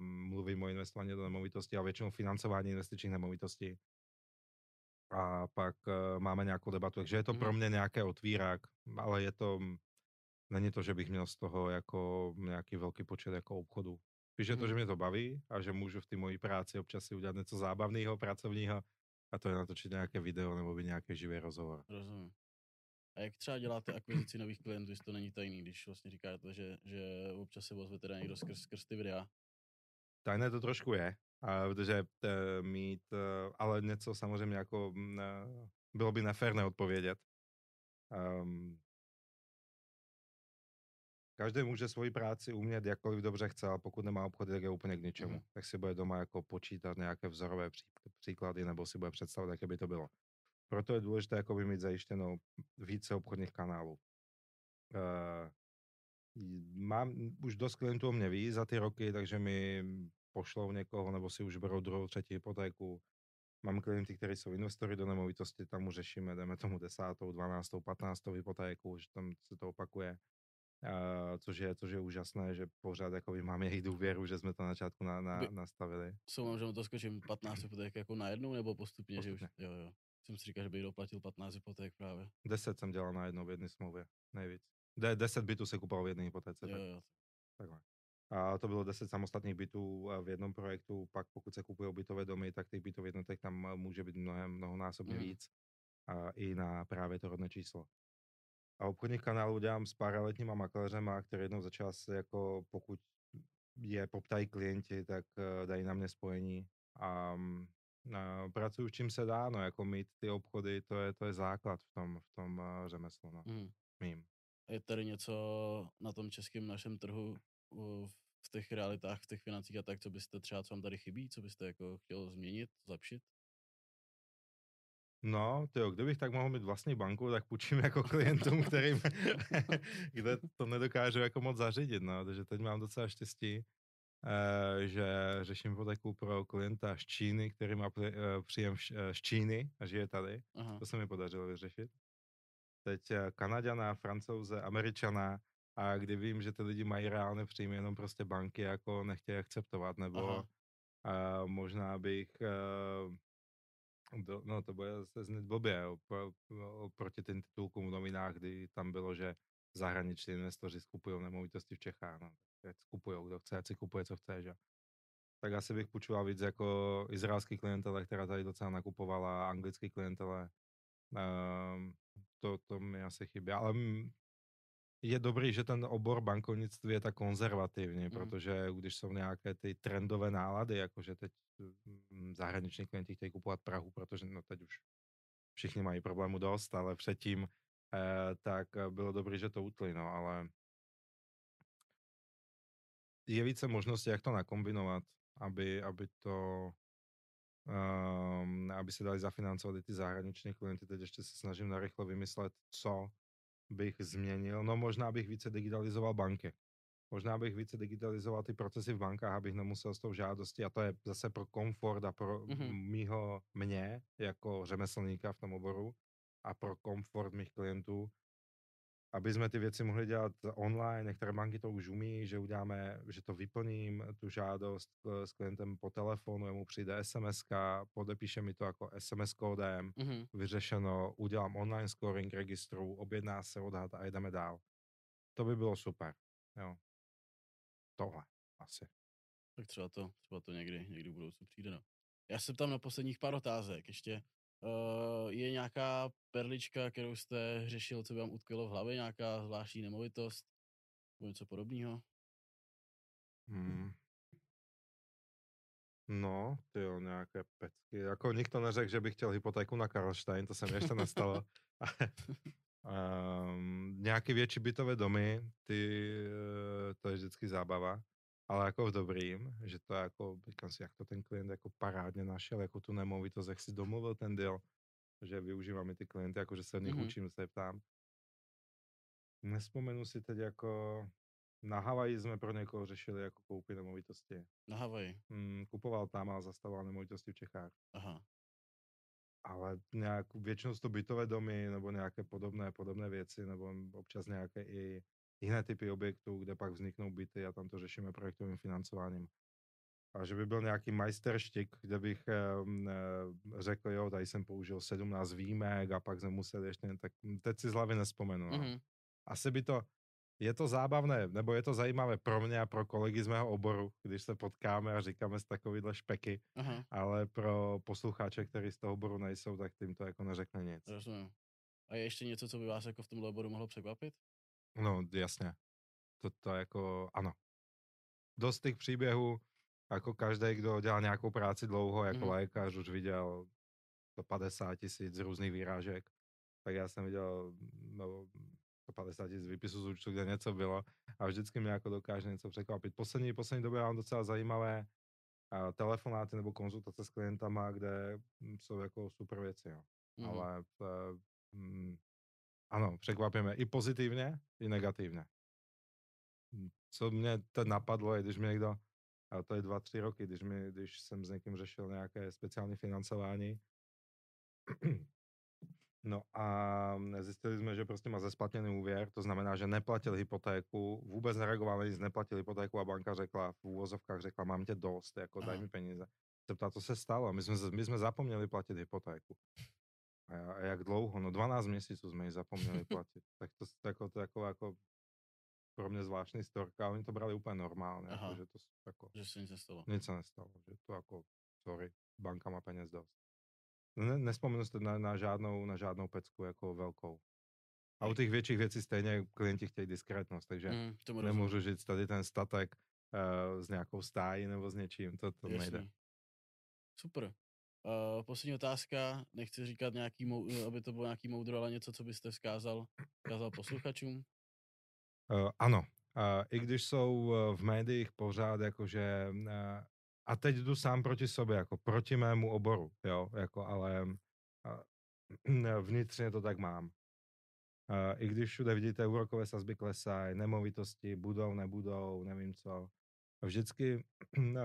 mluvím o investování do nemovitosti a většinou financování investičních nemovitostí. A pak uh, máme nějakou debatu, takže je to mm-hmm. pro mě nějaké otvírák, ale je to, není to, že bych měl z toho jako nějaký velký počet jako obchodů. Píše to, že mě to baví a že můžu v té mojí práci občas si udělat něco zábavného, pracovního a to je natočit nějaké video nebo by nějaký živý rozhovor. Rozumím. A jak třeba děláte akvizici nových klientů, jestli to není tajný, když vlastně říkáte, že, že občas se ozve teda někdo skrz, skrz ty videa? Tajné to trošku je, ale, protože e, mít, e, ale něco samozřejmě jako e, bylo by neférné odpovědět. Um, Každý může svoji práci umět, jakkoliv dobře chce, ale pokud nemá obchody, tak je úplně k ničemu. Mm. Tak si bude doma jako počítat nějaké vzorové příklady, nebo si bude představit, jaké by to bylo. Proto je důležité jako by mít zajištěno více obchodních kanálů. E, mám už dost klientů o mě ví za ty roky, takže mi pošlou někoho, nebo si už berou druhou, třetí hypotéku. Mám klienty, kteří jsou investory do nemovitosti, tam už řešíme, dáme tomu desátou, dvanáctou, patnáctou hypotéku, že tam se to opakuje. Uh, což, je, což je úžasné, že pořád jakoby, máme jejich důvěru, že jsme to na začátku na, na, nastavili. Jsou, že to skočím patnáct hypoték jako najednou nebo postupně? postupně. Že už, jo, jo. Jsem si říkal, že bych doplatil patnáct hypoték právě. deset jsem dělal najednou v jedné smlouvě, nejvíc. De, deset bytů se kupovalo v jedné hypotéce. Jo, tak. Jo. Takhle. A to bylo deset samostatných bytů v jednom projektu, pak pokud se kupují bytové domy, tak těch bytů jednotek tam může být mnohem, mnohonásobně mm. víc. A i na právě to rodné číslo. A obchodních kanálů dělám s pár letníma makléřema, který jednou začal se jako, pokud je poptají klienti, tak uh, dají na mě spojení. A uh, pracuju s čím se dá, no, jako mít ty obchody, to je, to je základ v tom, v tom uh, řemeslu, no, hmm. mým. Je tady něco na tom českém našem trhu uh, v těch realitách, v těch financích a tak, co byste třeba, co vám tady chybí, co byste jako chtěl změnit, zlepšit? No, tyjo, kdybych tak mohl mít vlastní banku, tak půjčím jako klientům, kterým, kde to nedokážu jako moc zařídit, no, takže teď mám docela štěstí, že řeším hypotéku pro klienta z Číny, který má příjem z Číny a žije tady. Aha. To se mi podařilo vyřešit. Teď Kanaďana, Francouze, Američana a kdy vím, že ty lidi mají reálné příjmy, jenom prostě banky jako nechtějí akceptovat, nebo možná bych... Do, no to bude zase znít blbě opr- oproti těm titulkům v novinách, kdy tam bylo, že zahraniční investoři skupují nemovitosti v Čechách. No, skupujou, kdo chce, ať si kupuje, co chce, že? Tak asi bych půjčoval víc jako izraelský klientele, která tady docela nakupovala, anglický klientele. Ehm, to, to mi asi chybí. Ale je dobrý, že ten obor bankovnictví je tak konzervativní, mm. protože když jsou nějaké ty trendové nálady, jakože teď zahraniční klienti chtějí kupovat Prahu, protože no teď už všichni mají problémů dost, ale předtím eh, tak bylo dobré, že to utli, no, ale je více možností, jak to nakombinovat, aby, aby to um, aby se dali zafinancovat i ty zahraniční klienty. Teď ještě se snažím narychlo vymyslet, co bych změnil. No možná bych více digitalizoval banky. Možná bych více digitalizoval ty procesy v bankách, abych nemusel s tou žádostí, a to je zase pro komfort a pro mm-hmm. mýho mě jako řemeslníka v tom oboru a pro komfort mých klientů, aby jsme ty věci mohli dělat online. Některé banky to už umí, že uděláme, že to vyplním, tu žádost s klientem po telefonu, jemu přijde es em eska, podepíše mi to jako es em es kódem, mm-hmm. vyřešeno, udělám online scoring registru, objedná se, odhad a jdeme dál. To by bylo super, jo. Tohle, asi. Tak třeba to, třeba to někdy, někdy v budoucnu přijde, no. Já se ptám na posledních pár otázek, ještě. Uh, je nějaká perlička, kterou jste řešil, co by vám utkvělo v hlavě, nějaká zvláštní nemovitost, nebo něco podobného? Hmm. No, tyjo, nějaké pecky. Jako nikdo neřekl, že bych chtěl hypotéku na Karlštejn, to se mi ještě nestalo. Um, nějaké větší bytové domy, ty, to je vždycky zábava, ale jako v dobrým, že to je jako, říkám si, jak to ten klient jako parádně našel, jako tu nemovitost, jak si domluvil ten deal, že využívám i ty klienty, jako že se od nich mm-hmm. učím, se je ptám. Nespomenu si teď jako, na Havaji jsme pro někoho řešili jako koupit nemovitosti. Na Havaji? Mm, kupoval tam a zastavoval nemovitosti v Čechách. Aha. Ale nějak většinou to bytové domy nebo nějaké podobné, podobné věci, nebo občas nějaké i jiné typy objektů, kde pak vzniknou byty a tam to řešíme projektovým financováním. A že by byl nějaký majsterštik, kde bych um, řekl, jo, tady jsem použil sedmnáct výjimek a pak jsem musel ještě, tak teď si z hlavy nespomenu. No. Mm-hmm. Asi by to, je to zábavné, nebo je to zajímavé pro mě a pro kolegy z mého oboru, když se potkáme a říkáme z takovýhle špeky, aha. ale pro posluchače, kteří z toho oboru nejsou, tak tím to jako neřekne nic. Rozumím. A je ještě něco, co by vás jako v tomhle oboru mohlo překvapit? No, jasně. To, to jako, ano. Dost těch příběhů, jako každý, kdo dělá nějakou práci dlouho, jako mm. lékař už viděl sto padesát tisíc různých výrážek, tak já jsem viděl, no, padesát tisíc výpisů z účtu, kde něco bylo a vždycky mě jako dokáže něco překvapit. Poslední, poslední době mám docela zajímavé uh, telefonáty nebo konzultace s klientama, kde jsou jako super věci, jo. Mm-hmm. Ale uh, mm, ano, překvapíme i pozitivně, i negativně. Co mě teď napadlo, je, když mi někdo, a to je dva, tři roky, když, mi, když jsem s někým řešil nějaké speciální financování, no a zjistili jsme, že prostě má zesplatněný úvěr, to znamená, že neplatil hypotéku, vůbec nereagoval na nic, neplatil hypotéku a banka řekla, v úvozovkách řekla, mám tě dost, jako daj mi peníze. Se ptá, co se stalo, my jsme, my jsme zapomněli platit hypotéku. A, já, a jak dlouho? No dvanáct měsíců jsme ji zapomněli platit. Tak to jako, to jako, jako pro mě zvláštní storka, oni to brali úplně normálně. Jako, že, to, jako, že se nic nestalo. Nic se nestalo, že to jako, sorry, banka má peněz dost. Ne, nespomenu jste na, na, žádnou, na žádnou pecku jako velkou. A u těch větších věcí stejně klienti chtějí diskrétnost, takže mm, nemůžu říct tady ten statek uh, s nějakou stájí nebo s něčím, to, to nejde. Super. Uh, poslední otázka, nechci říkat nějaký, mou, aby to bylo nějaký moudro, ale něco, co byste vzkázal, vzkázal posluchačům? Uh, ano. Uh, I když jsou v médiích pořád jakože... Uh, A teď jdu sám proti sobě, jako proti mému oboru, jo, jako, ale a, vnitřně to tak mám. A, I když všude vidíte, úrokové sazby klesají, nemovitosti budou, nebudou, nevím co. Vždycky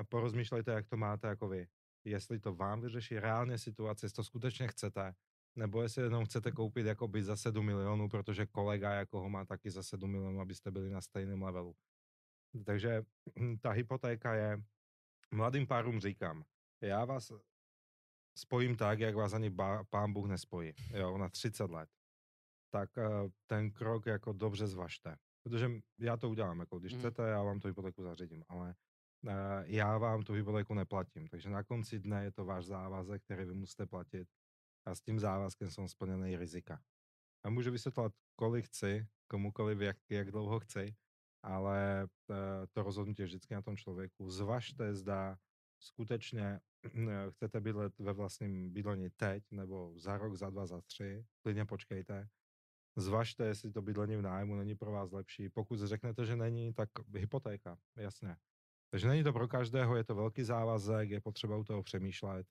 porozmýšlejte, jak to máte jako vy. Jestli to vám vyřeší reálně situaci, jestli to skutečně chcete, nebo jestli jenom chcete koupit jako byt za sedm milionů, protože kolega jako ho má taky za sedm milionů, abyste byli na stejném levelu. Takže ta hypotéka je... Mladým párům říkám, já vás spojím tak, jak vás ani bá, pán Bůh nespojí, jo, na třicet let. Tak ten krok jako dobře zvažte, protože já to udělám, jako když mm. chcete, já vám tu hypotéku zařídím, ale já vám tu hypotéku neplatím, takže na konci dne je to váš závazek, který vy musíte platit a s tím závazkem jsou splněné rizika. A můžu vysvětlit, kolik chci, komukoliv, jak, jak dlouho chci, ale to rozhodnutí je vždycky na tom člověku. Zvažte, zda skutečně chcete bydlet ve vlastním bydlení teď, nebo za rok, za dva, za tři, klidně počkejte. Zvažte, jestli to bydlení v nájmu není pro vás lepší. Pokud řeknete, že není, tak hypotéka, jasně. Takže není to pro každého, je to velký závazek, je potřeba u toho přemýšlet.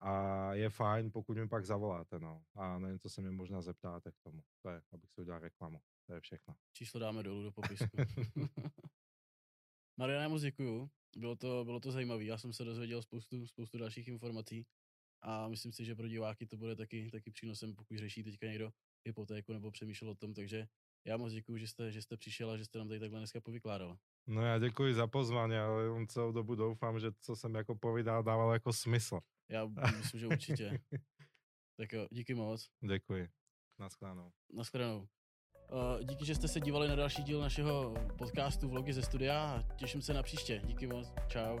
A je fajn, pokud mi pak zavoláte, no. A na něco se mi možná zeptáte k tomu. To je, abych si udělal reklamu. To je všechno. Číslo dáme dolů do popisku. Mariáne, moc děkuju. Bylo to, bylo to zajímavé. Já jsem se dozvěděl spoustu, spoustu dalších informací a myslím si, že pro diváky to bude taky, taky přínosem, pokud řeší teďka někdo hypotéku nebo přemýšlel o tom. Takže já moc děkuju, že jste, že jste přišel a že jste nám tady takhle dneska povykládal. No já děkuji za pozvání, ale celou dobu doufám, že co jsem jako povídal, dával jako smysl. Já myslím, že určitě. Tak jo, díky moc. Děkuji. Naschledanou. Naschledanou. Uh, díky, že jste se dívali na další díl našeho podcastu Vlogy ze studia a těším se na příště. Díky moc. Čau.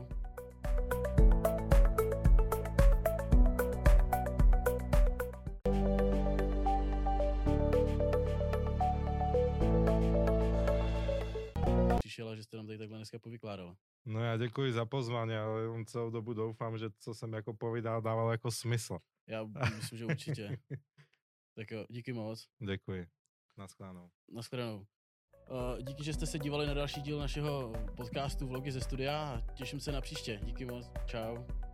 Že jste nám tady takhle dneska povykládal. No já děkuji za pozvání, ale celou dobu doufám, že co jsem jako povídal, dával jako smysl. Já myslím, že určitě. Tak jo, díky moc. Děkuji. Naschledanou. Naschledanou. Uh, díky, že jste se dívali na další díl našeho podcastu Vlogy ze studia a těším se na příště. Díky moc. Čau.